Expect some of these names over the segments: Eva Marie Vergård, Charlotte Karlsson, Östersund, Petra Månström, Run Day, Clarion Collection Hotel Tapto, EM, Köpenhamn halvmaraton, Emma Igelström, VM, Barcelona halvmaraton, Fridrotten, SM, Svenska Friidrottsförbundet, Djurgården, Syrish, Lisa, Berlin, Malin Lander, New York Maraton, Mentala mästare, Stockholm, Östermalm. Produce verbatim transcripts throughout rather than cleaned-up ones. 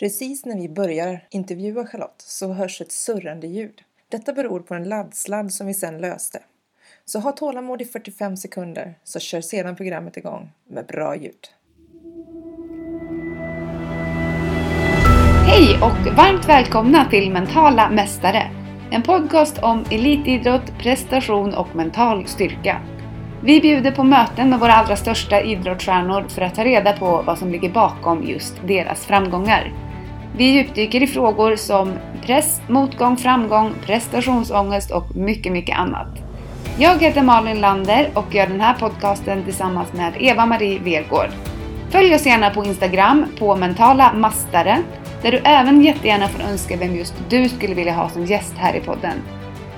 Precis när vi börjar intervjua Charlotte så hörs ett surrande ljud. Detta beror på en laddsladd som vi sedan löste. Så ha tålamod i fyrtiofem sekunder så kör sedan programmet igång med bra ljud. Hej och varmt välkomna till Mentala mästare. En podcast om elitidrott, prestation och mental styrka. Vi bjuder på möten med våra allra största idrottsstjärnor för att ta reda på vad som ligger bakom just deras framgångar. Vi djupdyker i frågor som press, motgång, framgång, prestationsångest och mycket, mycket annat. Jag heter Malin Lander och gör den här podcasten tillsammans med Eva Marie Vergård. Följ oss gärna på Instagram på Mentala mästare, där du även jättegärna får önska vem just du skulle vilja ha som gäst här i podden.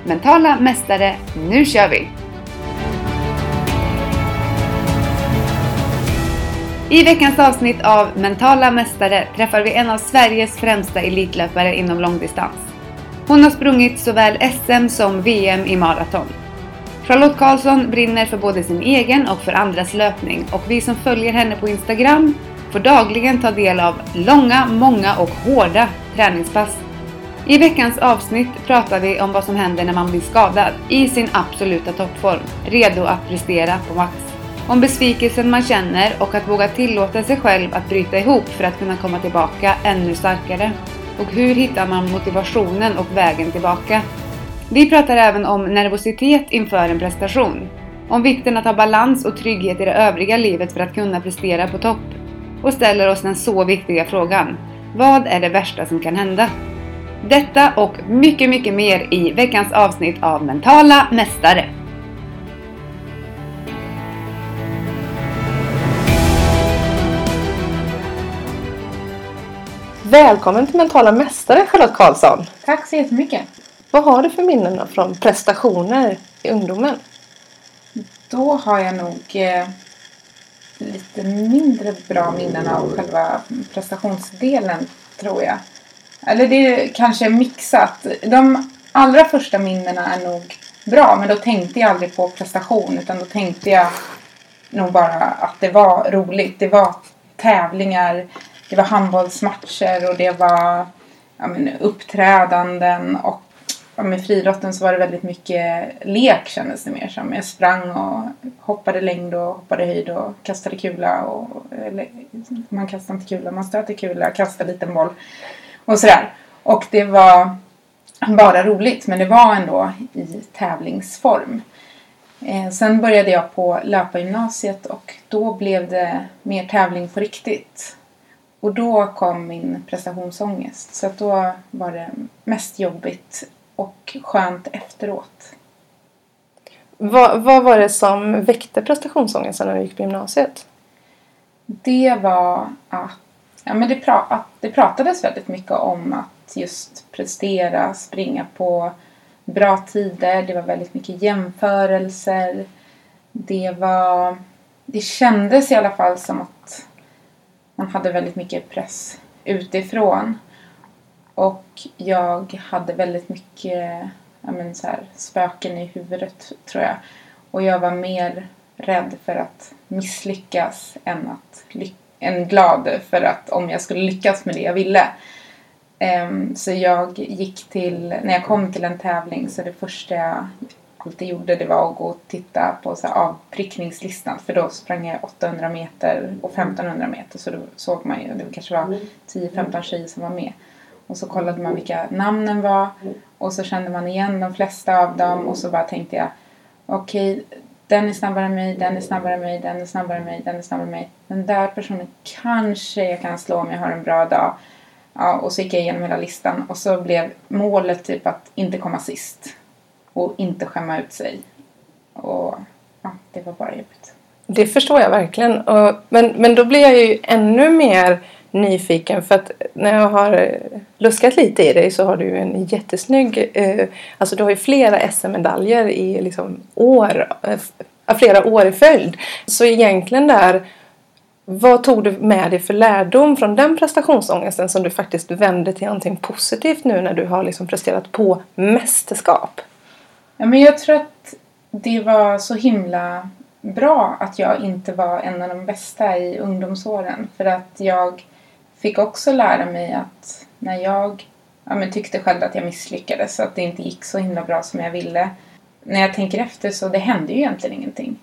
Mentala mästare, nu kör vi! I veckans avsnitt av Mentala mästare träffar vi en av Sveriges främsta elitlöpare inom långdistans. Hon har sprungit såväl S M som V M i maraton. Charlotte Karlsson brinner för både sin egen och för andras löpning, och vi som följer henne på Instagram får dagligen ta del av långa, många och hårda träningspass. I veckans avsnitt pratar vi om vad som händer när man blir skadad i sin absoluta toppform, redo att prestera på max. Om besvikelsen man känner och att våga tillåta sig själv att bryta ihop för att kunna komma tillbaka ännu starkare. Och hur hittar man motivationen och vägen tillbaka? Vi pratar även om nervositet inför en prestation. Om vikten att ha balans och trygghet i det övriga livet för att kunna prestera på topp. Och ställer oss den så viktiga frågan: vad är det värsta som kan hända? Detta och mycket, mycket mer i veckans avsnitt av Mentala mästare. Välkommen till Mentala mästare, Charlotte Karlsson. Tack så jättemycket. Vad har du för minnen från prestationer i ungdomen? Då har jag nog eh, lite mindre bra minnen av själva prestationsdelen, tror jag. Eller det är kanske mixat. De allra första minnena är nog bra, men då tänkte jag aldrig på prestation, utan då tänkte jag nog bara att det var roligt. Det var tävlingar, det var handbollsmatcher och det var ja, men, uppträdanden och ja, med Fridrotten så var det väldigt mycket lek, kändes det mer som. Jag sprang och hoppade längd och hoppade höjd och kastade kula. Och, eller, man kastade inte kula, man stöter kula, kastade liten boll och sådär. Och det var bara roligt, men det var ändå i tävlingsform. Eh, sen började jag på löpargymnasiet och då blev det mer tävling på riktigt. Och då kom min prestationsångest. Så att då var det mest jobbigt och skönt efteråt. Vad, vad var det som väckte prestationsångesten när du gick på gymnasiet? Det var att, ja, men det, pra, att det pratades väldigt mycket om att just prestera, springa på bra tider. Det var väldigt mycket jämförelser. Det, var, det kändes i alla fall som att man hade väldigt mycket press utifrån. Och jag hade väldigt mycket ja men så här, spöken i huvudet, tror jag. Och jag var mer rädd för att misslyckas än, att ly- än glad för att om jag skulle lyckas med det jag ville. Um, så jag gick till, när jag kom till en tävling så det första jag alltid gjorde det var att gå och titta på så här avprickningslistan. För då sprang jag åttahundra meter och femtonhundra meter. Så då såg man ju, det kanske var tio femton tjejer som var med. Och så kollade man vilka namnen var. Och så kände man igen de flesta av dem. Och så bara tänkte jag, okej, okay, den är snabbare än mig, den är snabbare än mig, den är snabbare än mig, den är snabbare än mig. Den där personen kanske jag kan slå om jag har en bra dag. Ja, och så gick jag igenom hela listan. Och så blev målet typ att inte komma sist. Och inte skämma ut sig. Och ja, det var bara jobbigt. Det förstår jag verkligen. Och, men, men då blir jag ju ännu mer nyfiken. För att när jag har luskat lite i dig så har du en jättesnygg... Eh, alltså du har ju flera S M-medaljer i liksom år, eh, flera år i följd. Så egentligen där... Vad tog du med dig för lärdom från den prestationsångesten som du faktiskt vände till någonting positivt nu när du har liksom presterat på mästerskap? Ja, men jag tror att det var så himla bra att jag inte var en av de bästa i ungdomsåren. För att jag fick också lära mig att när jag ja, men tyckte själv att jag misslyckades, så att det inte gick så himla bra som jag ville. När jag tänker efter så det hände ju egentligen ingenting.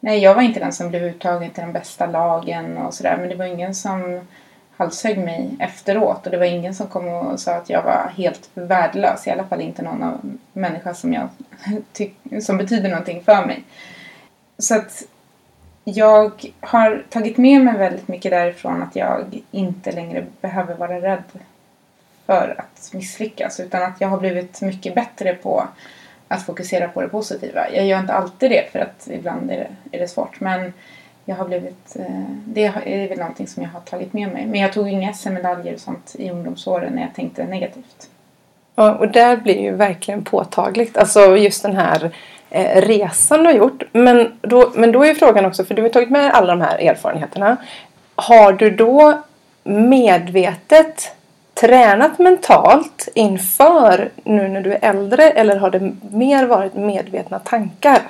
Nej, jag var inte den som blev uttagen till den bästa lagen och sådär. Men det var ingen som halshögg mig efteråt. Och det var ingen som kom och sa att jag var helt värdelös. I alla fall inte någon av människa som, jag tyck- som betyder någonting för mig. Så att jag har tagit med mig väldigt mycket därifrån. Att jag inte längre behöver vara rädd för att misslyckas. Utan att jag har blivit mycket bättre på att fokusera på det positiva. Jag gör inte alltid det för att ibland är det, är det svårt. Men jag har blivit, det är väl någonting som jag har tagit med mig. Men jag tog inga S M-medaljer och sånt i ungdomsåren när jag tänkte negativt. Ja, och där blir ju verkligen påtagligt. Alltså just den här eh, resan du har gjort. Men då, men då är ju frågan också, för du har tagit med alla de här erfarenheterna. Har du då medvetet tränat mentalt inför nu när du är äldre, eller har det mer varit medvetna tankar?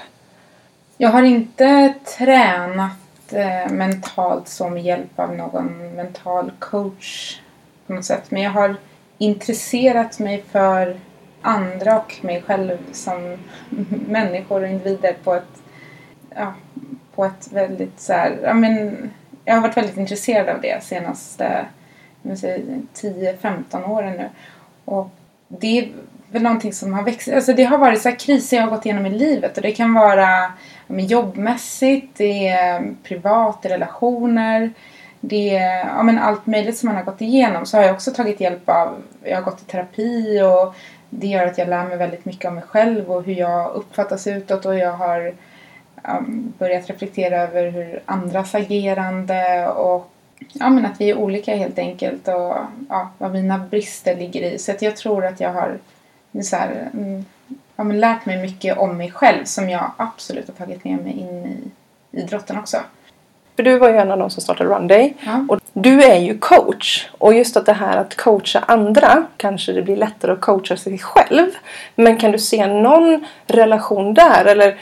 Jag har inte tränat eh, mentalt så med hjälp av någon mental coach på något sätt. Men jag har intresserat mig för andra och mig själv som människor och individer på ett, ja, på ett väldigt så här, ja, men jag har varit väldigt intresserad av det senaste eh, tio femton åren nu. Och det är väl någonting som har växt. Alltså det har varit så här kriser jag har gått igenom i livet. Och det kan vara men, jobbmässigt. Det är privata relationer. Det är ja, men, allt möjligt som man har gått igenom. Så har jag också tagit hjälp av. Jag har gått i terapi. Och det gör att jag lär mig väldigt mycket om mig själv. Och hur jag uppfattas utåt. Och jag har um, börjat reflektera över hur andras agerande. Och ja, men att vi är olika helt enkelt och ja, vad mina brister ligger i. Så att jag tror att jag har så här, ja, men lärt mig mycket om mig själv som jag absolut har tagit med mig in i idrotten också. För du var ju en av de som startade Run Day. Ja. Och du är ju coach. Och just att det här att coacha andra, kanske det blir lättare att coacha sig själv. Men kan du se någon relation där? Eller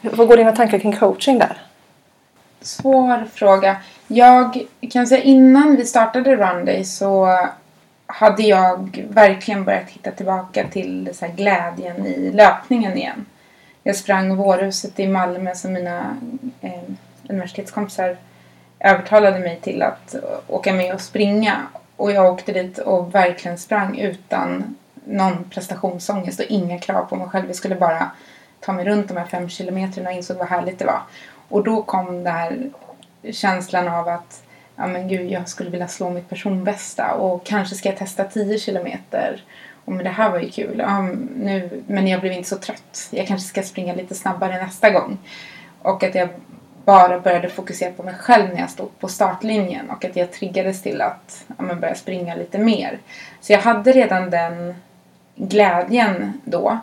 vad går dina tankar kring coaching där? Svår fråga. Jag kan säga innan vi startade Run Day så hade jag verkligen börjat hitta tillbaka till så här glädjen i löpningen igen. Jag sprang Vårhuset i Malmö som mina eh, universitetskompisar övertalade mig till att åka med och springa. Och jag åkte dit och verkligen sprang utan någon prestationsångest och inga krav på mig själv. Jag skulle bara ta mig runt de här fem kilometerna och insåg vad härligt det var. Och då kom det här känslan av att ja, men gud, jag skulle vilja slå mitt personbästa. Och kanske ska jag testa tio kilometer. Och men det här var ju kul. Ja, nu, men jag blev inte så trött. Jag kanske ska springa lite snabbare nästa gång. Och att jag bara började fokusera på mig själv när jag stod på startlinjen. Och att jag triggades till att ja, men börja springa lite mer. Så jag hade redan den glädjen då.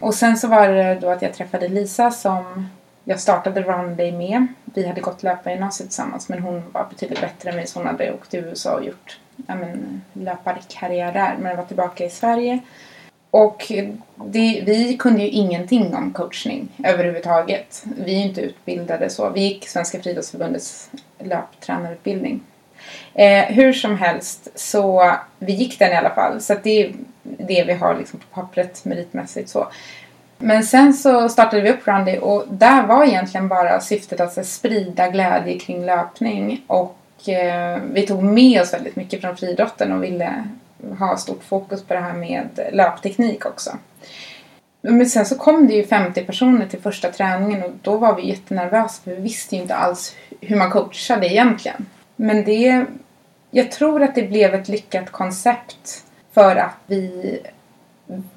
Och sen så var det då att jag träffade Lisa som jag startade Run Day med. Vi hade gått löpa i gymnasiet tillsammans. Men hon var betydligt bättre än mig. Så hon hade åkt till U S A och gjort ja, men, löparkarriär där. Men var tillbaka i Sverige. Och det, vi kunde ju ingenting om coachning överhuvudtaget. Vi är inte utbildade så. Vi gick Svenska Friidrottsförbundets löptränarutbildning. Eh, hur som helst. Så vi gick den i alla fall. Så att det är det vi har liksom på pappret meritmässigt så. Men sen så startade vi upp Run Day och där var egentligen bara syftet att sprida glädje kring löpning. Och eh, vi tog med oss väldigt mycket från friidrotten och ville ha stort fokus på det här med löpteknik också. Men sen så kom det ju femtio personer till första träningen och då var vi jättenervösa för vi visste ju inte alls hur man coachade egentligen. Men det, jag tror att det blev ett lyckat koncept för att vi...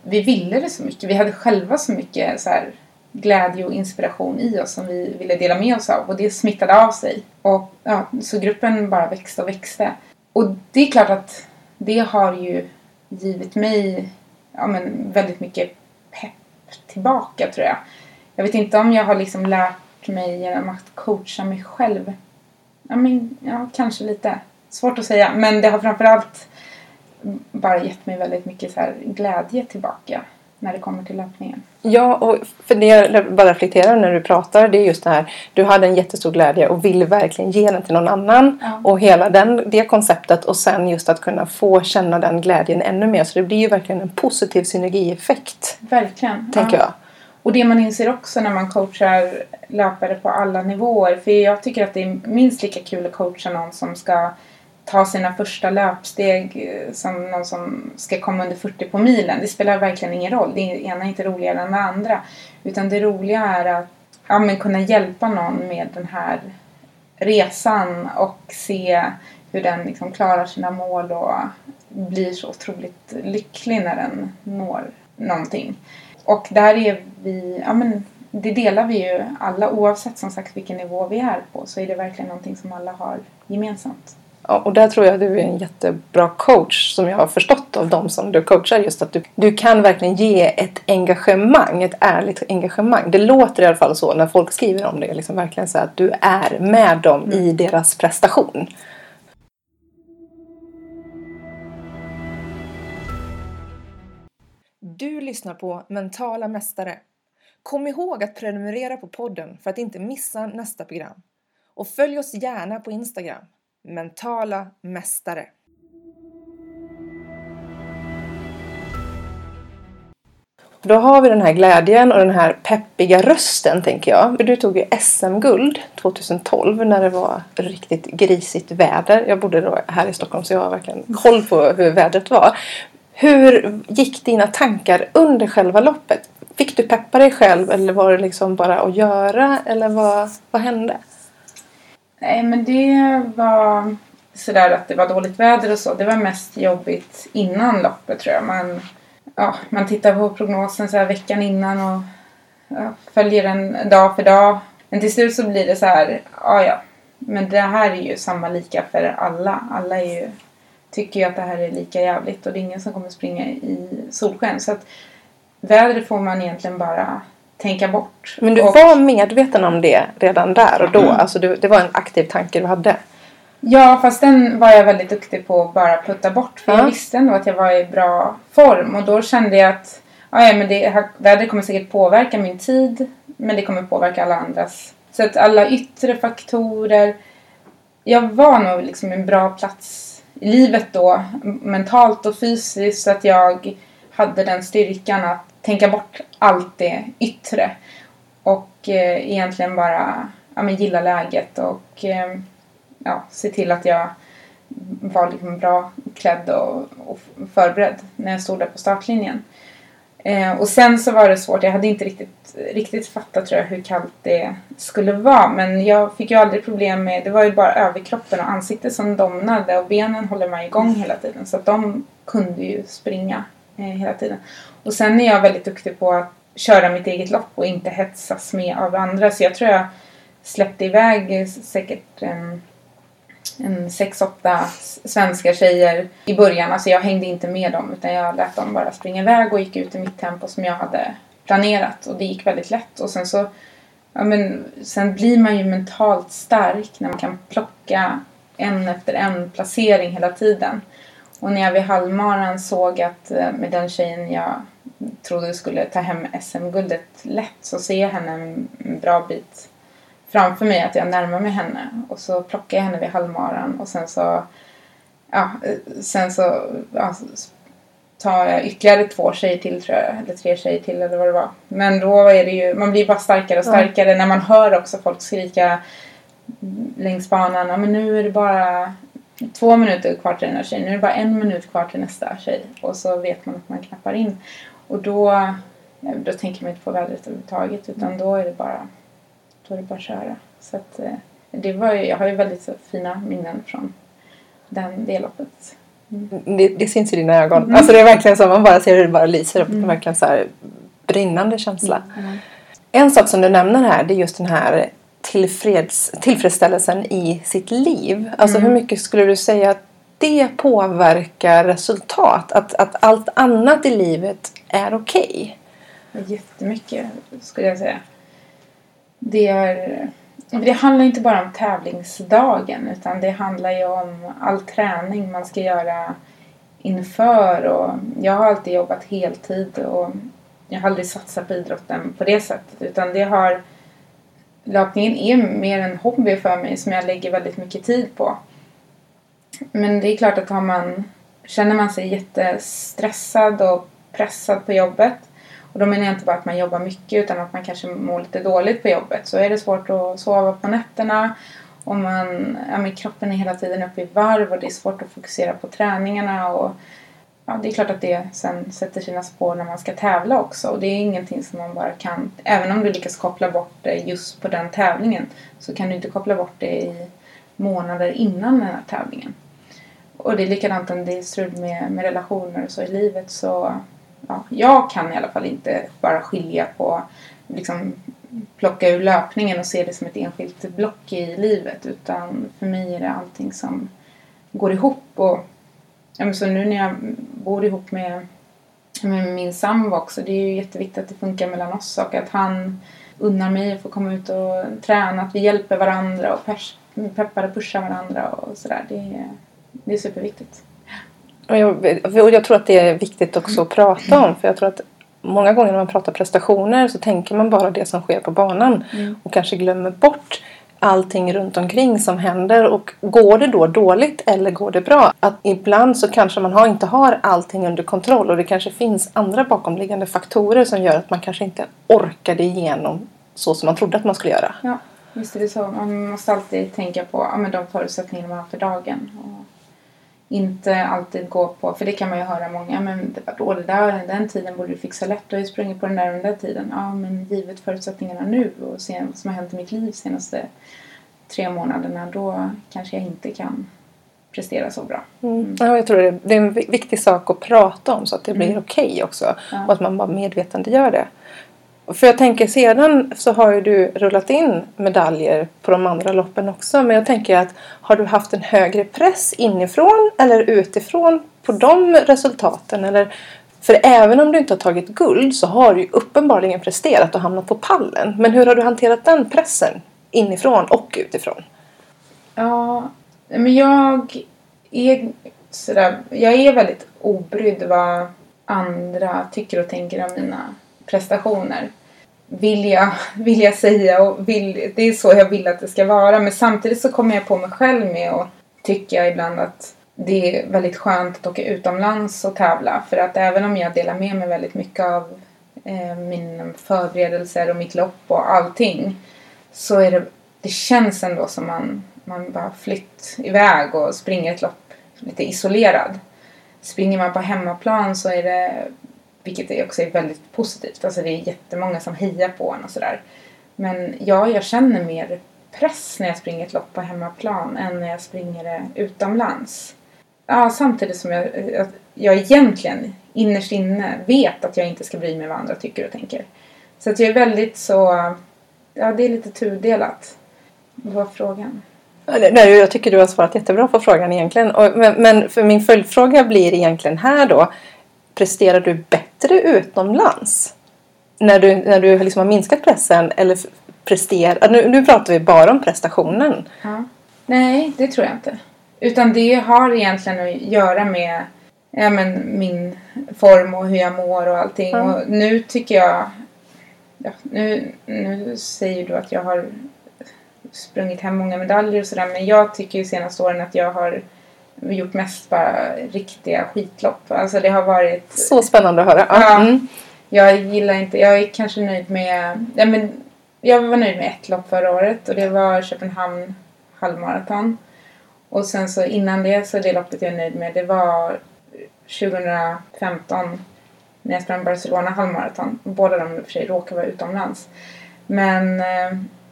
Vi ville det så mycket. Vi hade själva så mycket så här, glädje och inspiration i oss som vi ville dela med oss av. Och det smittade av sig. Och, ja, så gruppen bara växte och växte. Och det är klart att det har ju givit mig ja, men, väldigt mycket pepp tillbaka tror jag. Jag vet inte om jag har liksom lärt mig genom att coacha mig själv. Ja, men, ja, kanske lite. Svårt att säga. Men det har framförallt bara gett mig väldigt mycket så här glädje tillbaka när det kommer till löpningen. Ja, och för det jag bara reflekterar när du pratar, det är just det här, du hade en jättestor glädje och ville verkligen ge den till någon annan. Ja. Och hela den, det konceptet och sen just att kunna få känna den glädjen ännu mer. Så det blir ju verkligen en positiv synergieffekt. Verkligen. Tänker ja. jag. Och det man inser också när man coachar löpare på alla nivåer. För jag tycker att det är minst lika kul att coacha någon som ska ta sina första löpsteg som någon som ska komma under fyrtio på milen. Det spelar verkligen ingen roll. Det ena är inte roligare än det andra. Utan det roliga är att ja, men kunna hjälpa någon med den här resan och se hur den liksom klarar sina mål och blir så otroligt lycklig när den når någonting. Och där är vi, ja men det delar vi ju alla oavsett som sagt vilken nivå vi är på, så är det verkligen någonting som alla har gemensamt. Ja, och där tror jag att du är en jättebra coach, som jag har förstått av dem som du coachar, just att du, du kan verkligen ge ett engagemang, ett ärligt engagemang. Det låter i alla fall så när folk skriver om det, liksom verkligen så att du är med dem mm. i deras prestation. Du lyssnar på Mentala mästare. Kom ihåg att prenumerera på podden för att inte missa nästa program. Och följ oss gärna på Instagram. Mentala mästare. Då har vi den här glädjen och den här peppiga rösten, tänker jag. Du tog ju S M-guld tjugohundratolv när det var riktigt grisigt väder. Jag bodde då här i Stockholm så jag har verkligen koll på hur vädret var. Hur gick dina tankar under själva loppet? Fick du peppa dig själv eller var det liksom bara att göra? Eller vad, vad hände? Nej, men det var sådär att det var dåligt väder och så. Det var mest jobbigt innan loppet tror jag. Man, ja, man tittar på prognosen så här veckan innan och ja, följer den dag för dag. Men till slut så blir det så här, ja ja. Men det här är ju samma lika för alla. Alla är ju, tycker ju att det här är lika jävligt och det är ingen som kommer springa i solsken. Så att vädret får man egentligen bara tänka bort. Men du och, var medveten om det redan där och då? Mm. Alltså du, det var en aktiv tanke du hade? Ja, fast den var jag väldigt duktig på att bara putta bort. För mm. jag visste ändå att jag var i bra form. Och då kände jag att ja, men det här, vädret kommer säkert påverka min tid. Men det kommer påverka alla andras. Så att alla yttre faktorer. Jag var nog liksom en bra plats i livet då. Mentalt och fysiskt. Så att jag hade den styrkan att tänka bort allt det yttre. Och eh, egentligen bara ja, men gilla läget. Och eh, ja, se till att jag var liksom bra klädd och, och förberedd när jag stod där på startlinjen. Eh, och sen så var det svårt. Jag hade inte riktigt, riktigt fattat tror jag, hur kallt det skulle vara. Men jag fick ju aldrig problem med. Det var ju bara överkroppen och ansiktet som domnade. Och benen håller man igång hela tiden. Så att de kunde ju springa eh, hela tiden. Och sen är jag väldigt duktig på att köra mitt eget lopp och inte hetsas med av andra. Så jag tror jag släppte iväg säkert en, en sex åtta svenska tjejer i början. Alltså jag hängde inte med dem utan jag lät dem bara springa iväg och gick ut i mitt tempo som jag hade planerat. Och det gick väldigt lätt. Och sen så, ja men, sen blir man ju mentalt stark när man kan plocka en efter en placering hela tiden. Och när jag vid halvmaran såg att med den tjejen jag trodde skulle ta hem S M-guldet lätt, så ser jag henne en bra bit framför mig, att jag närmar mig henne. Och så plockar jag henne vid halvmaran och sen så, ja, sen så ja, tar jag ytterligare två tjejer till tror jag, eller tre tjejer till eller vad det var. Men då är det ju, man blir bara starkare och starkare mm. när man hör också folk skrika längs banan, ja, men nu är det bara två minuter kvar till den här tjejen. Nu är det bara en minut kvar till nästa tjej. Och så vet man att man knappar in. Och då, då tänker man inte på vädret överhuvudtaget. Utan då är det bara, då är det bara att köra. Så att, det var ju, jag har ju väldigt fina minnen från den delloppet. Mm. Det, det syns i dina ögon. Mm. Alltså det är verkligen så. Man bara ser hur det bara lyser upp. Mm. Det är verkligen så här brinnande känsla. Mm. En sak som du nämner här. Det är just den här Tillfreds, tillfredsställelsen i sitt liv. Alltså mm. hur mycket skulle du säga att det påverkar resultat? Att, att allt annat i livet är okej? Okay. Jättemycket skulle jag säga. Det, är, det handlar inte bara om tävlingsdagen utan det handlar ju om all träning man ska göra inför. Och jag har alltid jobbat heltid och jag har aldrig satsat på idrotten på det sättet. Utan det har, löpningen är mer en hobby för mig som jag lägger väldigt mycket tid på. Men det är klart att har man, känner man sig jättestressad och pressad på jobbet. Och då menar jag inte bara att man jobbar mycket utan att man kanske mår lite dåligt på jobbet. Så är det svårt att sova på nätterna. Och man, ja, men kroppen är hela tiden uppe i varv och det är svårt att fokusera på träningarna. Och ja, det är klart att det sen sätter sina spår när man ska tävla också. Och det är ingenting som man bara kan, även om du lyckas koppla bort det just på den tävlingen. Så kan du inte koppla bort det i månader innan den här tävlingen. Och det är likadant om det är strul med, med relationer och så i livet. Så ja, jag kan i alla fall inte bara skilja på, liksom plocka ur löpningen och se det som ett enskilt block i livet. Utan för mig är det allting som går ihop. Och ja, så nu när jag bor ihop med, med min sambo också, det är ju jätteviktigt att det funkar mellan oss. Och att han unnar mig att få komma ut och träna. Att vi hjälper varandra och pers- peppar och pushar varandra och sådär. Det är, det är superviktigt. Och jag, och jag tror att det är viktigt också att prata om. För jag tror att många gånger när man pratar prestationer så tänker man bara det som sker på banan. Mm. Och kanske glömmer bort allting runt omkring som händer. Och går det då dåligt eller går det bra? Att ibland så kanske man har, inte har allting under kontroll. Och det kanske finns andra bakomliggande faktorer som gör att man kanske inte orkade igenom så som man trodde att man skulle göra. Ja, visst är det så. Man måste alltid tänka på ja, men de förutsättningar man har för dagen. Och inte alltid gå på, för det kan man ju höra många, men det var då det där, den tiden borde du fixa lätt, du har ju sprungit på den där, den där tiden. Ja, men givet förutsättningarna nu och se vad som har hänt i mitt liv senaste tre månaderna, då kanske jag inte kan prestera så bra. Mm. Ja, jag tror det, det är en viktig sak att prata om så att det blir mm. okej okay också. Ja. Och att man bara medvetande gör det. För jag tänker sedan så har ju du rullat in medaljer på de andra loppen också. Men jag tänker att har du haft en högre press inifrån eller utifrån på de resultaten? Eller, för även om du inte har tagit guld så har du ju uppenbarligen presterat och hamnat på pallen. Men hur har du hanterat den pressen inifrån och utifrån? Ja, men jag är, sådär, jag är väldigt obrydd vad andra tycker och tänker om mina prestationer, vill jag, vill jag säga, och vill, det är så jag vill att det ska vara. Men samtidigt så kommer jag på mig själv med och tycker jag ibland att det är väldigt skönt att åka utomlands och tävla. För att även om jag delar med mig väldigt mycket av eh, mina förberedelser och mitt lopp och allting, så är det, det känns ändå som man, man bara flytt iväg och springer ett lopp lite isolerad. Springer man på hemmaplan så är det, vilket är också är väldigt positivt. Alltså det är jättemånga som hejar på en och sådär. Men ja, jag känner mer press när jag springer ett lopp på hemmaplan än när jag springer det utomlands. Ja, samtidigt som jag, jag egentligen innerst inne vet att jag inte ska bry mig vad andra tycker och tänker. Så att jag är väldigt så, ja, det är lite tudelat. Vad var frågan? Nej, jag tycker du har svarat jättebra på frågan egentligen. Men för min följdfråga blir egentligen här då. Presterar du bättre utomlands när du, när du liksom har minskat pressen? Eller presterar, nu, nu pratar vi bara om prestationen. Ja. Nej, det tror jag inte. Utan det har egentligen att göra med ja, men, min form och hur jag mår och allting. Ja. Och nu tycker jag... Ja, nu, nu säger du att jag har sprungit hem många medaljer och sådär. Men jag tycker ju senaste åren att jag har gjort mest bara riktiga skitlopp. Alltså det har varit så spännande att höra. Ja, mm. Jag gillar inte. Jag är kanske nöjd med. Ja, men jag var nöjd med ett lopp förra året. Och det var Köpenhamn halvmaraton. Och sen så innan det så det loppet jag är nöjd med. Det var tjugofemton. När jag sprang Barcelona halvmaraton. Båda de i och för sig råkade vara utomlands. Men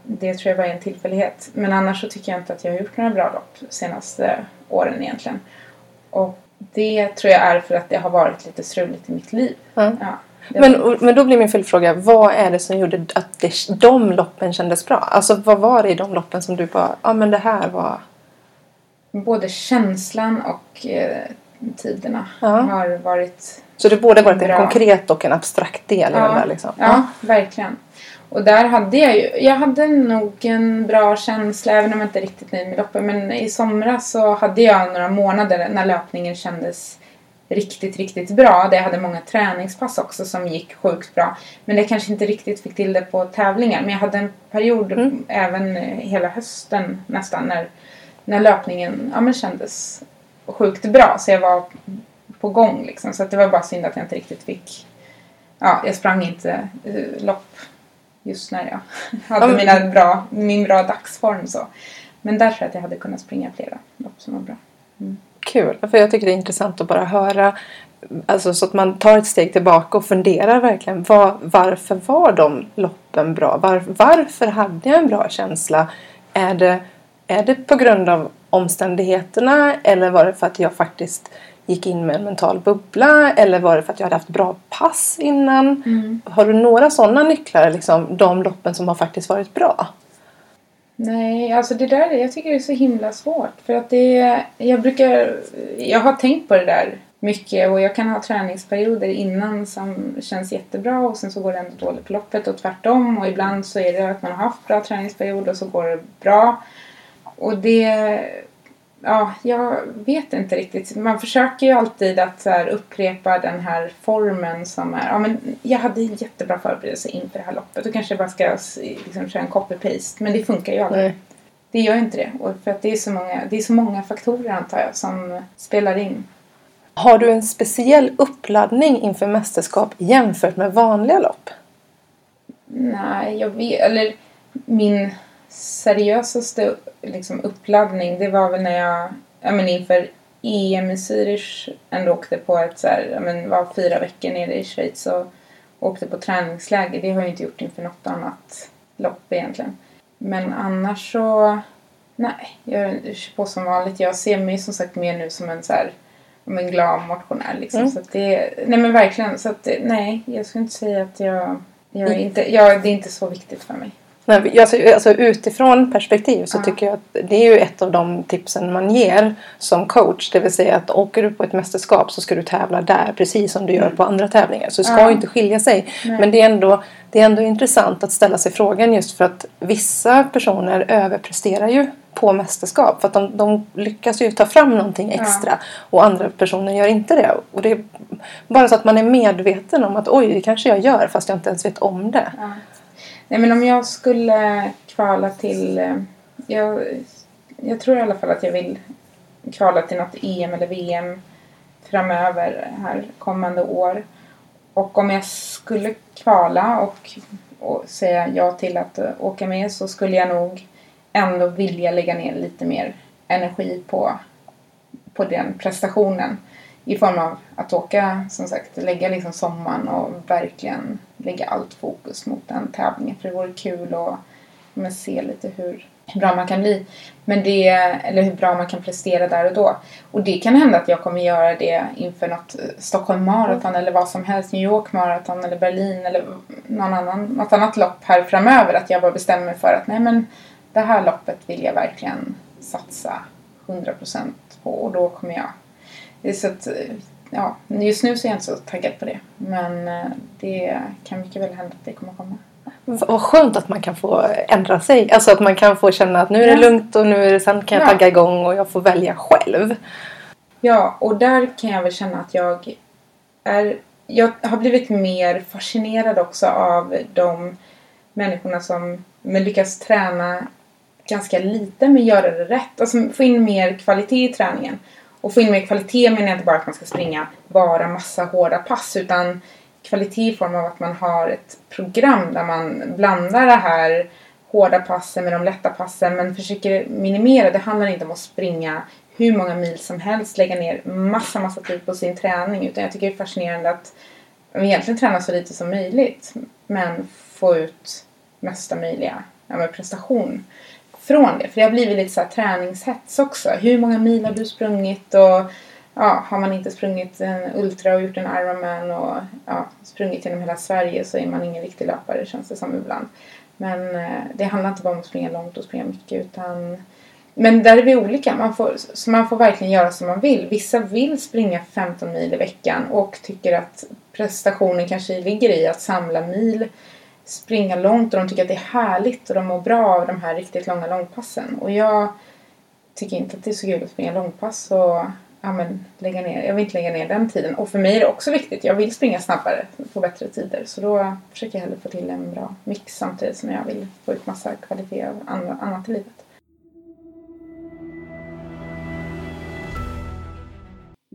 det tror jag var en tillfällighet. Men annars så tycker jag inte att jag har gjort några bra lopp senaste åren egentligen. Och det tror jag är för att det har varit lite struligt i mitt liv. Mm. Ja, men, och, men då blir min följdfråga, vad är det som gjorde att det, de loppen kändes bra? Alltså vad var det i de loppen som du bara, ja ah, men det här var... Både känslan och eh, tiderna mm. har varit... Så det både varit bra. En konkret och en abstrakt del. Ja, där, liksom. Ja, ja, verkligen. Och där hade jag ju, jag hade nog en bra känsla även om jag inte riktigt nöjd med loppen. Men i somras så hade jag några månader när löpningen kändes riktigt, riktigt bra. Det hade många träningspass också som gick sjukt bra. Men det kanske inte riktigt fick till det på tävlingar. Men jag hade en period mm. även hela hösten nästan när, när löpningen ja, men kändes sjukt bra. Så jag var på gång liksom. Så att det var bara synd att jag inte riktigt fick... Ja, jag sprang inte uh, lopp just när jag hade mm. mina bra, min bra dagsform så. Men därför att jag hade kunnat springa flera lopp som var bra. Mm. Kul, för jag tycker det är intressant att bara höra, alltså så att man tar ett steg tillbaka och funderar verkligen, var, varför var de loppen bra? Var, varför hade jag en bra känsla? Är det, är det på grund av omständigheterna, eller var det för att jag faktiskt gick in med en mental bubbla, eller var det för att jag hade haft bra pass innan? Mm. Har du några sådana nycklar, liksom, de loppen som har faktiskt varit bra? Nej, alltså det där, jag tycker det är så himla svårt. För att det, jag brukar, jag har tänkt på det där mycket. Och jag kan ha träningsperioder innan som känns jättebra. Och sen så går det ändå dåligt på loppet och tvärtom. Och ibland så är det att man har haft bra träningsperiod och så går det bra. Och det, ja, jag vet inte riktigt. Man försöker ju alltid att så här upprepa den här formen som är, ja men jag hade en jättebra förberedelse inför det här loppet. Och kanske bara ska liksom köra en copy-paste. Men det funkar ju aldrig. Nej. Det gör inte det. Och för att det är så många, det är så många faktorer antar jag som spelar in. Har du en speciell uppladdning inför mästerskap jämfört med vanliga lopp? Nej, jag vet, eller min... seriösaste liksom, uppladdning det var väl när jag, jag men, inför E M i Syrish ändå åkte på ett så här, jag men, var fyra veckor nere i Schweiz och åkte på träningsläge. Det har jag inte gjort inför något annat lopp egentligen. Men annars så nej, jag kör på som vanligt. Jag ser mig som sagt mer nu som en så här, om en glad motionär liksom. Mm. Så att det, nej men verkligen, så att nej, jag skulle inte säga att jag, jag, inte, jag det är inte så viktigt för mig. Nej, alltså, alltså utifrån perspektiv så ja. Tycker jag att det är ju ett av de tipsen man ger som coach. Det vill säga att åker du på ett mästerskap så ska du tävla där precis som du gör på andra tävlingar. Så det ska ja. ju inte skilja sig. Nej. Men det är, ändå, det är ändå intressant att ställa sig frågan just för att vissa personer överpresterar ju på mästerskap. För att de, de lyckas ju ta fram någonting extra. Ja. Och andra personer gör inte det. Och det är bara så att man är medveten om att oj, det kanske jag gör fast jag inte ens vet om det. Ja. Nej, men om jag skulle kvala till... Jag, jag tror i alla fall att jag vill kvala till något E M eller V M framöver här kommande år. Och om jag skulle kvala och, och säga ja till att åka med så skulle jag nog ändå vilja lägga ner lite mer energi på, på den prestationen. I form av att åka, som sagt, lägga liksom sommaren och verkligen lägga allt fokus mot den tävlingen. För det vore kul att men, se lite hur, hur bra man kan bli. Men det, eller hur bra man kan prestera där och då. Och det kan hända att jag kommer göra det inför något Stockholm maraton mm. eller vad som helst. New York maraton eller Berlin eller någon annan, något annat lopp här framöver. Att jag bara bestämmer mig för att nej men det här loppet vill jag verkligen satsa hundra procent på. Och då kommer jag... Så att, ja, just nu så är jag inte så taggad på det. Men det kan mycket väl hända att det kommer komma. Vad skönt att man kan få ändra sig. Alltså att man kan få känna att nu är det lugnt och nu är det, sen kan jag tagga igång och jag får välja själv. Ja, och där kan jag väl känna att jag är... Jag har blivit mer fascinerad också av de människorna som lyckas träna ganska lite men göra det rätt. Alltså få in mer kvalitet i träningen. Och få in mer kvalitet menar jag inte bara att man ska springa bara massa hårda pass. Utan kvalitet i form av att man har ett program där man blandar det här hårda passen med de lätta passen. Men försöker minimera. Det handlar inte om att springa hur många mil som helst. Lägga ner massa, massa tid på sin träning. Utan jag tycker det är fascinerande att vi egentligen tränar så lite som möjligt. Men få ut mesta möjliga ja, med prestation. Från det. För det har blivit lite så här träningshets också. Hur många mil har du sprungit? Och ja, har man inte sprungit en ultra och gjort en Ironman och ja, sprungit genom hela Sverige så är man ingen riktig löpare, känns det som ibland. Men eh, det handlar inte bara om att springa långt och springa mycket utan... Men där är vi olika. Man får, så man får verkligen göra som man vill. Vissa vill springa femton mil i veckan och tycker att prestationen kanske ligger i att samla mil, springa långt och de tycker att det är härligt och de mår bra av de här riktigt långa långpassen. Och jag tycker inte att det är så kul att springa långpass och ja, men, lägga ner. Jag vill inte lägga ner den tiden. Och för mig är det också viktigt. Jag vill springa snabbare på bättre tider. Så då försöker jag hellre få till en bra mix samtidigt som jag vill få ut massa kvalitet av annat i livet.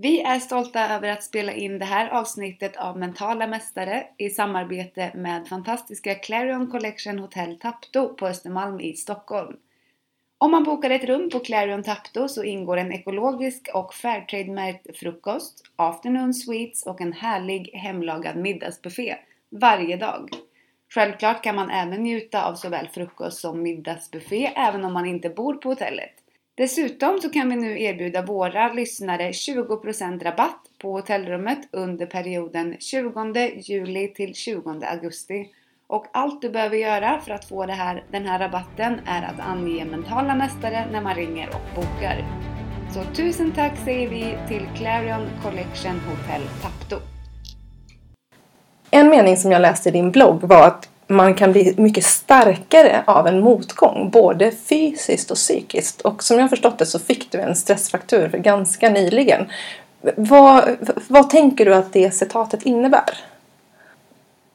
Vi är stolta över att spela in det här avsnittet av Mentala mästare i samarbete med fantastiska Clarion Collection Hotel Tapto på Östermalm i Stockholm. Om man bokar ett rum på Clarion Tapto så ingår en ekologisk och Fairtrade-märkt frukost, afternoon sweets och en härlig hemlagad middagsbuffé varje dag. Självklart kan man även njuta av såväl frukost som middagsbuffé även om man inte bor på hotellet. Dessutom så kan vi nu erbjuda våra lyssnare tjugo procent rabatt på hotellrummet under perioden tjugonde juli till tjugonde augusti. Och allt du behöver göra för att få det här, den här rabatten är att ange Mentala mästare när man ringer och bokar. Så tusen tack säger vi till Clarion Collection Hotel Tapto. En mening som jag läste i din blogg var att man kan bli mycket starkare av en motgång, både fysiskt och psykiskt. Och som jag förstått det så fick du en stressfraktur för ganska nyligen. Vad, vad tänker du att det citatet innebär?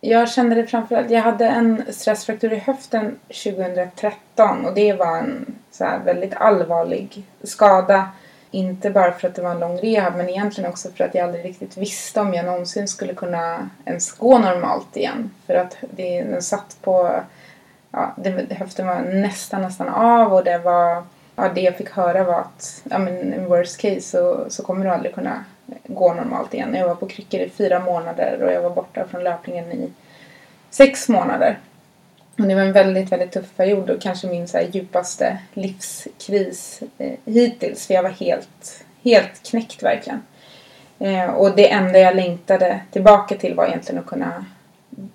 Jag kände det framförallt. Jag hade en stressfraktur i höften tjugohundratretton. Och det var en så här väldigt allvarlig skada. Inte bara för att det var en lång rehab, men egentligen också för att jag aldrig riktigt visste om jag någonsin skulle kunna ens gå normalt igen. För att det, den satt på, ja, det, höften var nästan nästan av, och det var, ja, det jag fick höra var att, ja, men in worst case så, så kommer du aldrig kunna gå normalt igen. Jag var på kryckor i fyra månader och jag var borta från löpningen i sex månader. Och det var en väldigt, väldigt tuff period och kanske min så här djupaste livskris eh, hittills. För jag var helt, helt knäckt verkligen. Eh, och det enda jag längtade tillbaka till var egentligen att kunna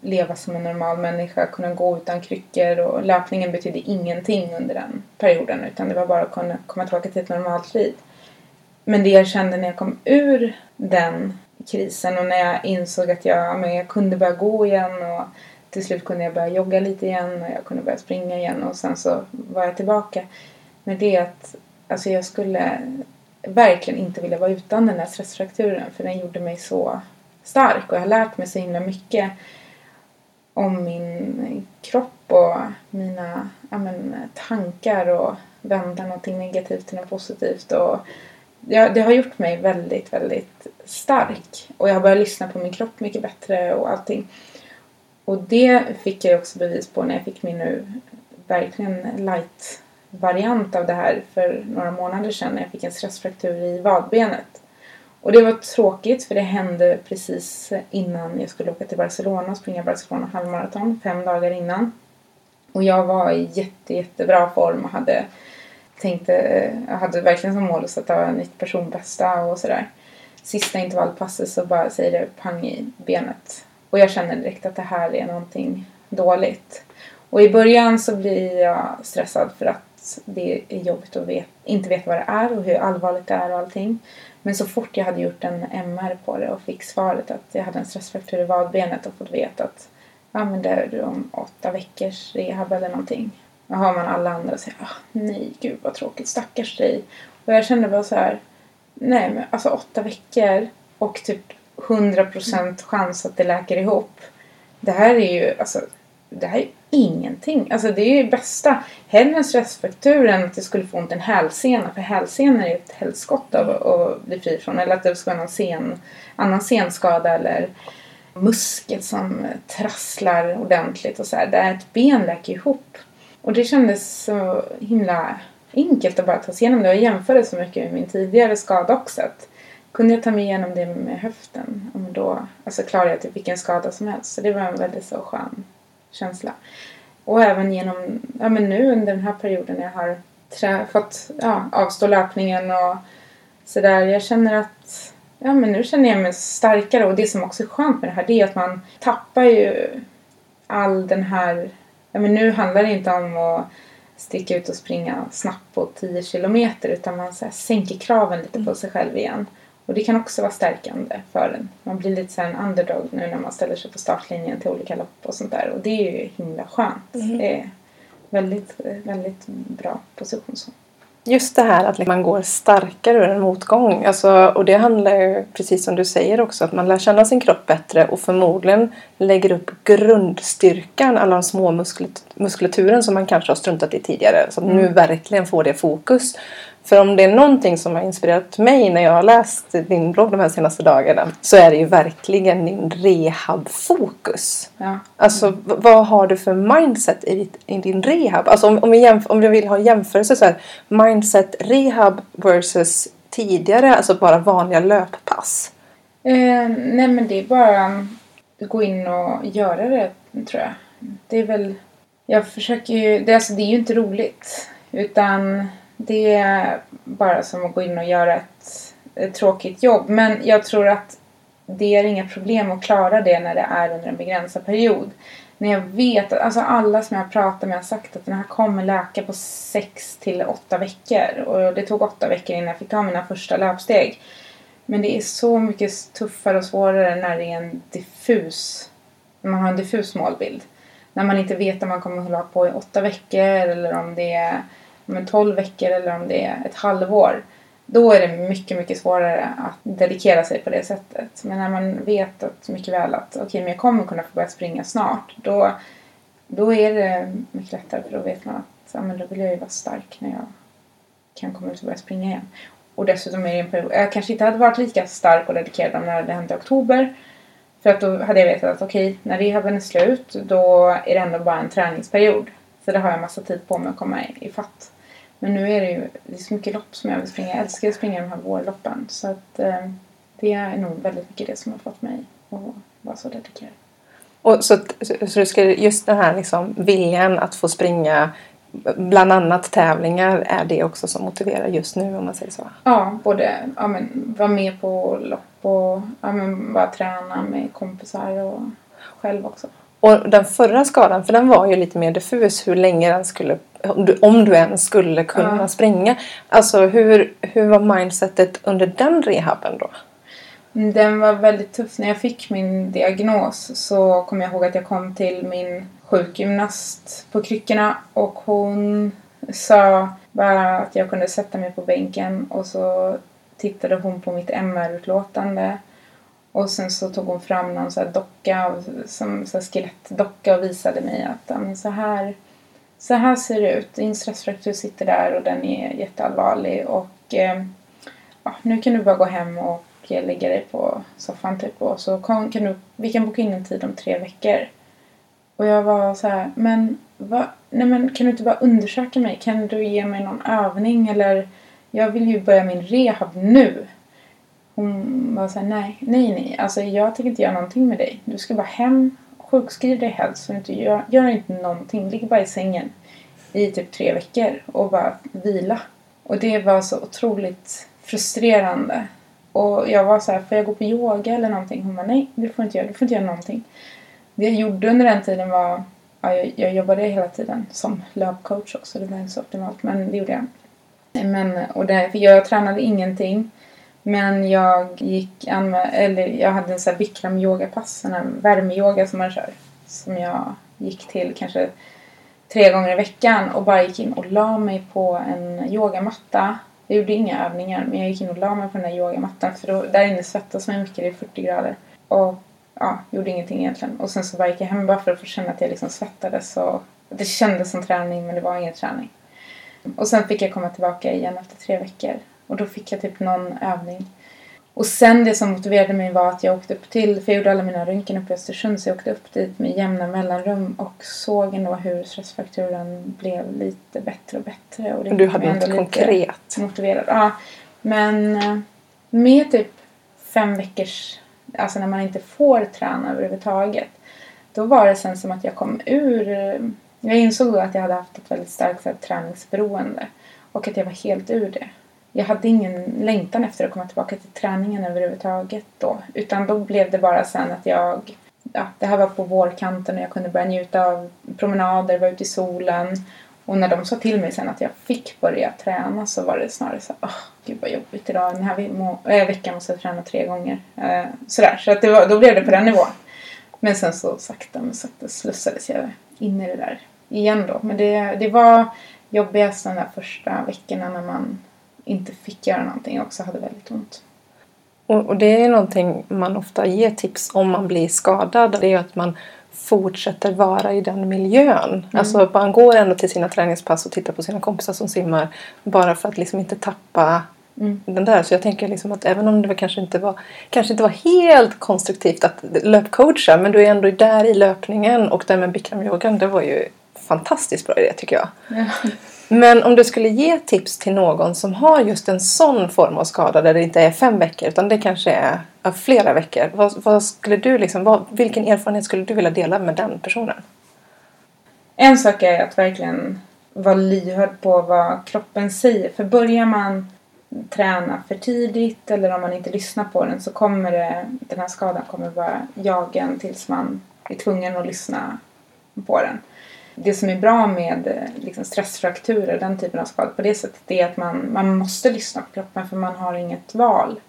leva som en normal människa. Kunna gå utan kryckor, och löpningen betydde ingenting under den perioden. Utan det var bara att kunna komma tillbaka till ett normalt liv. Men det jag kände när jag kom ur den krisen och när jag insåg att jag, men jag kunde börja gå igen och... Till slut kunde jag börja jogga lite igen och jag kunde börja springa igen och sen så var jag tillbaka. Men det är att alltså jag skulle verkligen inte vilja vara utan den här stressfrakturen, för den gjorde mig så stark och jag har lärt mig så himla mycket om min kropp och mina ja men, tankar och vända någonting negativt till något positivt. Och det, det har gjort mig väldigt, väldigt stark och jag har börjat lyssna på min kropp mycket bättre och allting. Och det fick jag också bevis på när jag fick min nu verkligen light-variant av det här för några månader sedan. När jag fick en stressfraktur i vadbenet. Och det var tråkigt för det hände precis innan jag skulle åka till Barcelona och springa Barcelona halvmaraton. Fem dagar innan. Och jag var i jätte, jättebra form och hade, tänkte, jag hade verkligen som mål att sätta nytt personbästa och sådär. Sista intervallpasset så bara säger det pang i benet. Och jag känner direkt att det här är någonting dåligt. Och i början så blir jag stressad för att det är jobbigt att vet, inte veta vad det är och hur allvarligt det är och allting. Men så fort jag hade gjort en M R på det och fick svaret att jag hade en stressfraktur i vadbenet och fått veta att ja, men det är om åtta veckors rehab eller någonting. Då hör man alla andra och säger, ah, nej gud vad tråkigt, stackars dig. Och jag kände bara så här, nej men alltså åtta veckor och typ hundra procent chans att det läker ihop. Det här är ju alltså, det här är ingenting. Alltså det är ju bästa. Hellre en stressfraktur än att du skulle få ont en hälsena. För hälsena är ett helskott av att bli fri från. Eller att det ska vara någon sen, annan senskada eller muskel som trasslar ordentligt. Och så här. Det är ett ben läker ihop. Och det kändes så himla enkelt att bara ta sig igenom det. Jag jämförde så mycket med min tidigare skada också. Kunde jag ta mig igenom det med höften, och då alltså klarade jag typ vilken skada som helst. Så det var en väldigt så skön känsla. Och även genom, ja men nu under den här perioden jag har trä, fått ja, avstå löpningen och sådär. Jag känner att, ja men nu känner jag mig starkare. Och det som också är skönt med det här, det är att man tappar ju all den här, ja men nu handlar det inte om att sticka ut och springa snabbt på tio kilometer. Utan man så här sänker kraven lite på sig själv igen. Och det kan också vara stärkande för en. Man blir lite så en underdog nu när man ställer sig på startlinjen till olika lopp och sånt där. Och det är ju himla skönt. Mm. Det är väldigt, väldigt bra position. Så. Just det här att man går starkare ur en motgång. Alltså, och det handlar ju, precis som du säger också, att man lär känna sin kropp bättre och förmodligen lägger upp grundstyrkan, alla de små musklet- muskulaturen som man kanske har struntat i tidigare. Så att nu verkligen får det fokus. För om det är någonting som har inspirerat mig när jag har läst din blogg de här senaste dagarna, så är det ju verkligen din rehabfokus. Ja. Alltså, v- vad har du för mindset i, ditt, i din rehab? Alltså, om, om, vi jämf- om vi vill ha jämförelse så här, mindset, rehab versus tidigare, alltså bara vanliga löppass. Eh, nej, men det är bara att gå in och göra det, tror jag. Det är väl, jag försöker ju, det, alltså, det är ju inte roligt, utan... Det är bara som att gå in och göra ett, ett tråkigt jobb. Men jag tror att det är inga problem att klara det när det är under en begränsad period. När jag vet att, alltså, alla som jag pratar med har sagt att den här kommer läka på sex till åtta veckor. Och det tog åtta veckor innan jag fick ta mina första löpsteg. Men det är så mycket tuffare och svårare när det är en diffus, när man har en diffus målbild. När man inte vet om man kommer hålla på i åtta veckor eller om det är... om tolv veckor eller om det är ett halvår. Då är det mycket, mycket svårare att dedikera sig på det sättet. Men när man vet att mycket väl att okej, men jag kommer kunna få börja springa snart. Då, då är det mycket lättare, för då vet man att ja, men då vill jag ju vara stark när jag kan komma ut och börja springa igen. Och dessutom är det en period. Jag kanske inte hade varit lika stark och dedikerad om när det hände i oktober. För att då hade jag vetat att okej, när rehaben är slut, då är det ändå bara en träningsperiod. Så det har jag massa tid på mig att komma i fatt. Men nu är det ju det är så mycket lopp som jag vill springa. Jag älskar att springa de här vårloppen. Så att, eh, det är nog väldigt mycket det som har fått mig att vara så dedikerad. Och så, så du ska, just den här liksom, viljan att få springa bland annat tävlingar, är det också som motiverar just nu, om man säger så? Ja, både ja, men, vara med på lopp och ja, men, bara träna med kompisar och själv också. Och den förra skadan, för den var ju lite mer diffus hur länge den skulle, om du än skulle kunna ja. springa. Alltså hur, hur var mindsetet under den rehaben då? Den var väldigt tuff. När jag fick min diagnos så kom jag ihåg att jag kom till min sjukgymnast på kryckorna. Och hon sa bara att jag kunde sätta mig på bänken. Och så tittade hon på mitt M R-utlåtande. Och sen så tog hon fram någon så här docka, som så här skelettdocka, och visade mig att men så, här, så här ser det ut. Din stressfraktur sitter där och den är jätteallvarlig. Och eh, ja, nu kan du bara gå hem och lägga dig på soffan typ. Och så kan, kan du, vi kan boka in en tid om tre veckor. Och jag var så här, men, va? Nej, men kan du inte bara undersöka mig? Kan du ge mig någon övning? Eller jag vill ju börja min rehab nu. Hon bara såhär, nej, nej, nej. Alltså jag tänker inte göra någonting med dig. Du ska bara hem, sjukskriv dig helst. Inte gör, gör inte någonting. Ligg bara i sängen i typ tre veckor och bara vila. Och det var så otroligt frustrerande. Och jag var så här, får jag gå på yoga eller någonting? Hon bara, nej, du får inte göra, du får inte göra någonting. Det jag gjorde under den tiden var, ja, jag, jag jobbade hela tiden som löpcoach också. Det var inte så optimalt, men det gjorde jag. Men, och det, för jag, jag tränade ingenting. Men jag gick anma- eller jag hade en sån här Bikram yogapass, en värmeyoga som man kör, som jag gick till kanske tre gånger i veckan och bara gick in och la mig på en yogamatta. Jag gjorde inga övningar, men jag gick in och la mig på den här yogamattan, för då, där inne svettas man mycket, det är fyrtio grader. Och ja, gjorde ingenting egentligen. Och sen så bara gick jag hem bara för att få känna att jag liksom svettades, och det kändes som träning, men det var ingen träning. Och sen fick jag komma tillbaka igen efter tre veckor. Och då fick jag typ någon övning. Och sen det som motiverade mig var att jag åkte upp till, för jag gjorde alla mina röntgen uppe i Östersund, så jag åkte upp dit med jämna mellanrum och såg ändå hur stressfrakturen blev lite bättre och bättre. Och det du hade något konkret. Motiverad. Ja, men med typ fem veckors, alltså när man inte får träna överhuvudtaget, då var det sen som att jag kom ur, jag insåg att jag hade haft ett väldigt starkt så här, träningsberoende, och att jag var helt ur det. Jag hade ingen längtan efter att komma tillbaka till träningen överhuvudtaget då. Utan då blev det bara sen att jag... Ja, det här var på vårkanten och jag kunde börja njuta av promenader, vara ute i solen. Och när de sa till mig sen att jag fick börja träna, så var det snarare så åh, oh, gud vad jobbigt idag. Den här må- äh, veckan måste jag träna tre gånger. Eh, sådär, så att det var, då blev det på den nivån. Men sen så sakta men sakta slussades jag in i det där igen då. Men det, det var... jobbigast den där första veckorna när man inte fick göra någonting och också hade väldigt ont. Och, och det är någonting man ofta ger tips om man blir skadad. Det är att man fortsätter vara i den miljön. Mm. Alltså man går ändå till sina träningspass och tittar på sina kompisar som simmar. Bara för att liksom inte tappa mm. den där. Så jag tänker liksom att även om det kanske inte var, kanske inte var helt konstruktivt att löpcoacha. Men du är ändå där i löpningen. Och där med bikramyogan, det var ju fantastiskt bra idé tycker jag. Mm. Men om du skulle ge tips till någon som har just en sån form av skada där det inte är fem veckor utan det kanske är flera veckor. Vad, vad skulle du liksom, vad, vilken erfarenhet skulle du vilja dela med den personen? En sak är att verkligen vara lyhörd på vad kroppen säger. För börjar man träna för tidigt eller om man inte lyssnar på den så kommer det, den här skadan kommer bara jaga en tills man är tvungen att lyssna på den. Det som är bra med liksom stressfrakturer och den typen av skador på det sättet det är att man, man måste lyssna på kroppen för man har inget val.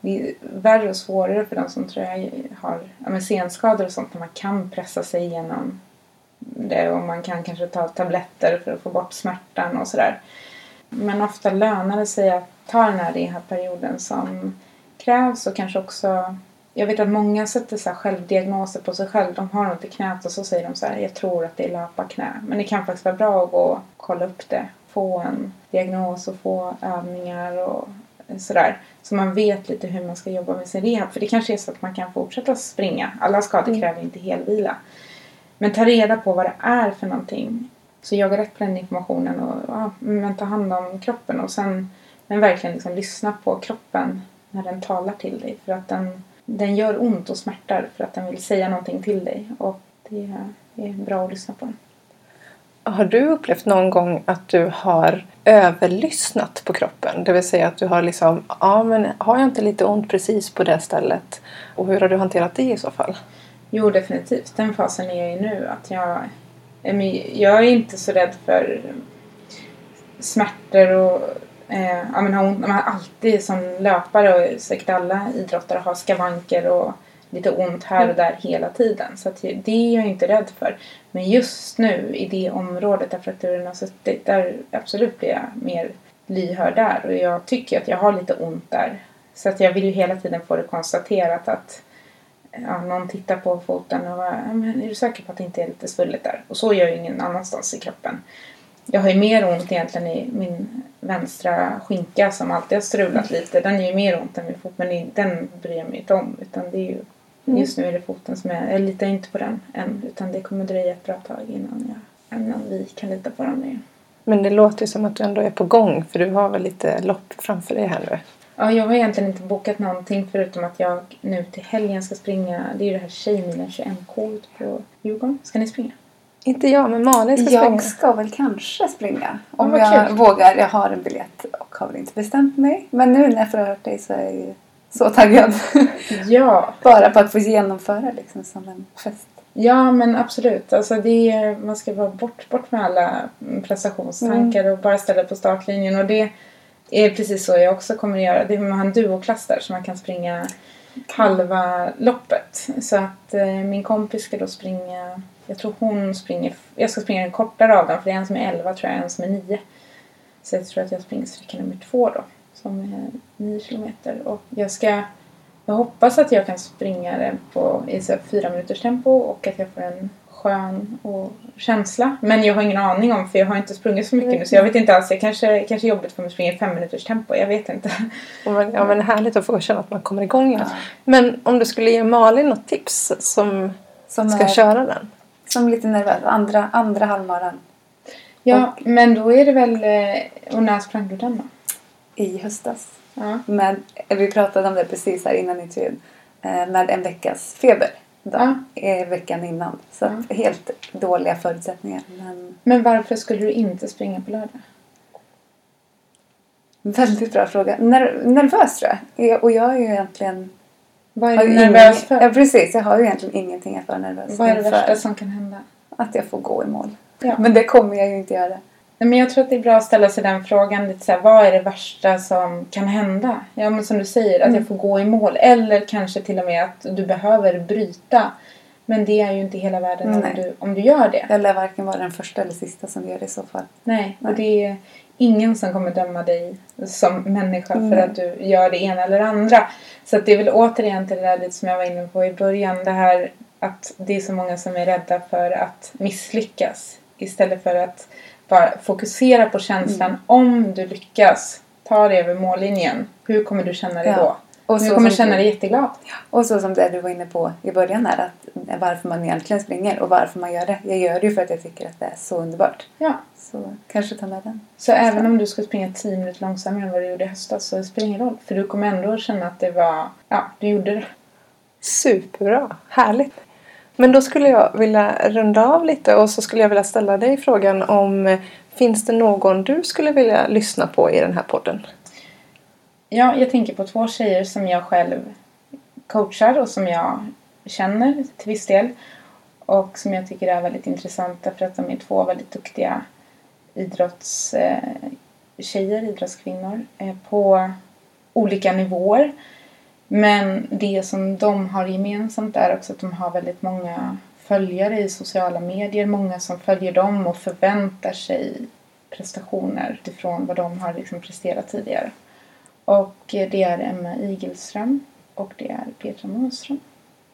Det är värre och svårare för de som tror jag har ja, senskador och sånt när man kan pressa sig igenom det och man kan kanske ta tabletter för att få bort smärtan och sådär. Men ofta lönar det sig att ta den här rehabperioden som krävs och kanske också... Jag vet att många sätter så här självdiagnoser på sig själv. De har något i knät och så säger de så här, jag tror att det är löparknä. Men det kan faktiskt vara bra att gå och kolla upp det. Få en diagnos och få övningar och sådär. Så man vet lite hur man ska jobba med sin rehab. För det kanske är så att man kan fortsätta springa. Alla skador mm. kräver inte helvila. Men ta reda på vad det är för någonting. Så jaga rätt på den informationen och ja, men ta hand om kroppen. Och sen men verkligen liksom lyssna på kroppen när den talar till dig. För att den... Den gör ont och smärtar för att den vill säga någonting till dig. Och det är bra att lyssna på den. Har du upplevt någon gång att du har överlyssnat på kroppen? Det vill säga att du har liksom, ja men har jag inte lite ont precis på det stället? Och hur har du hanterat det i så fall? Jo, definitivt. Den fasen är jag i nu. Att jag, jag är inte så rädd för smärtor och... Eh, ja, men har ont, man har alltid som löpare och säkert alla idrottare har skavanker och lite ont här och där hela tiden. Så att det är jag inte rädd för. Men just nu i det området där frakturen har suttit, där absolut blir jag mer lyhörd där. Och jag tycker att jag har lite ont där. Så att jag vill ju hela tiden få det konstaterat att ja, någon tittar på foten och bara, men är du säker på att det inte är lite svullet där? Och så gör jag ingen annanstans i kroppen. Jag har ju mer ont egentligen i min vänstra skinka som alltid har strulat lite. Den är ju mer ont än min fot, men den bryr jag mig inte om. Utan det är ju, just nu är det foten som jag, jag litar inte på den än. Utan det kommer dröja ett bra tag innan, jag, innan vi kan lita på den igen. Men det låter ju som att du ändå är på gång, för du har väl lite lopp framför dig här nu? Ja, jag har egentligen inte bokat någonting förutom att jag nu till helgen ska springa. Det är ju det här tjejmilen tjugoen K på Djurgården. Ska ni springa? Inte jag, men Malin ska jag springa. Jag ska väl kanske springa. Om oh, jag kul. vågar. Jag har en biljett och har väl inte bestämt mig. Men nu när jag förhört dig så är jag så taggad. Ja. Bara på att få genomföra liksom som en fest. Ja, men absolut. Alltså det är, man ska vara bort, bort med alla prestationstankar mm. och bara ställa på startlinjen. Och det är precis så jag också kommer att göra. Det är man har en duoklass där så man kan springa halva loppet. Så att eh, min kompis ska då springa... Jag tror hon springer... Jag ska springa en kortare av dem. För det är en som är elva tror jag. En som är nio. Så jag tror att jag springer sträcka nummer två då. Som är nio kilometer. Och jag ska... Jag hoppas att jag kan springa det på i så fyra minuters tempo. Och att jag får en skön och känsla. Men jag har ingen aning om. För jag har inte sprungit så mycket mm. nu. Så jag vet inte alls. Jag kanske, kanske jobbigt för mig att springa i fem minuters tempo. Jag vet inte. Men, ja men härligt att få känna att man kommer igång igen. Ja. Men om du skulle ge Malin något tips. Som, som ska är... köra den. Som lite nervös. Andra, andra halvmaran. Ja, och, men då är det väl... Och när sprang du den då? I höstas. Ja. Men vi pratade om det precis här innan intervjun. Med en veckas feber. Då, ja. Veckan innan. Så ja. Helt dåliga förutsättningar. Men... men varför skulle du inte springa på lördag? Väldigt bra fråga. Ner- nervös tror jag. Och jag är ju egentligen... Vad är du nervös ingen... för? Ja, precis. Jag har ju egentligen ingenting att vara nervös för. Vad är det värsta som kan hända? Att jag får gå i mål. Ja. Men det kommer jag ju inte göra. Nej, men jag tror att det är bra att ställa sig den frågan. Lite så här, vad är det värsta som kan hända? Ja, men som du säger, att mm. jag får gå i mål. Eller kanske till och med att du behöver bryta Men det är ju inte hela världen om du, om du gör det. Eller varken vara den första eller sista som gör det i så fall. Nej, och Nej. det är ingen som kommer döma dig som människa mm. för att du gör det ena eller andra. Så att det är väl återigen till det där lite som jag var inne på i början. Det här att det är så många som är rädda för att misslyckas. Istället för att bara fokusera på känslan. Mm. Om du lyckas, ta dig över mållinjen. Hur kommer du känna dig ja. då? Och så du kommer känna dig jätteglad. Och så som det du var inne på i början här. Att varför man egentligen springer och varför man gör det. Jag gör det ju för att jag tycker att det är så underbart. Ja. Så kanske ta med den. Så, så även om du ska springa tio minuter långsammare än vad du gjorde i höstas, så spelar det ingen roll. För du kommer ändå känna att det var, ja, du gjorde det. Superbra. Härligt. Men då skulle jag vilja runda av lite. Och så skulle jag vilja ställa dig frågan om, finns det någon du skulle vilja lyssna på i den här podden? Ja, jag tänker på två tjejer som jag själv coachar och som jag känner till viss del. Och som jag tycker är väldigt intressanta för att de är två väldigt duktiga idrottstjejer, idrottskvinnor på olika nivåer. Men det som de har gemensamt är också att de har väldigt många följare i sociala medier. Många som följer dem och förväntar sig prestationer utifrån vad de har liksom presterat tidigare. Och det är Emma Igelström och det är Petra Månström.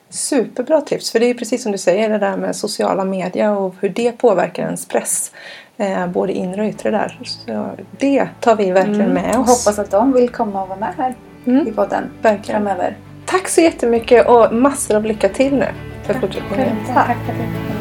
Superbra tips, för det är precis som du säger, det där med sociala medier och hur det påverkar ens press. Eh, både inre och yttre där. Så det tar vi verkligen med mm. oss. Och hoppas att de vill komma och vara med här mm. i podden verkligen. Framöver. Tack så jättemycket och massor av lycka till nu för fortsättningen. Tack för att du kom.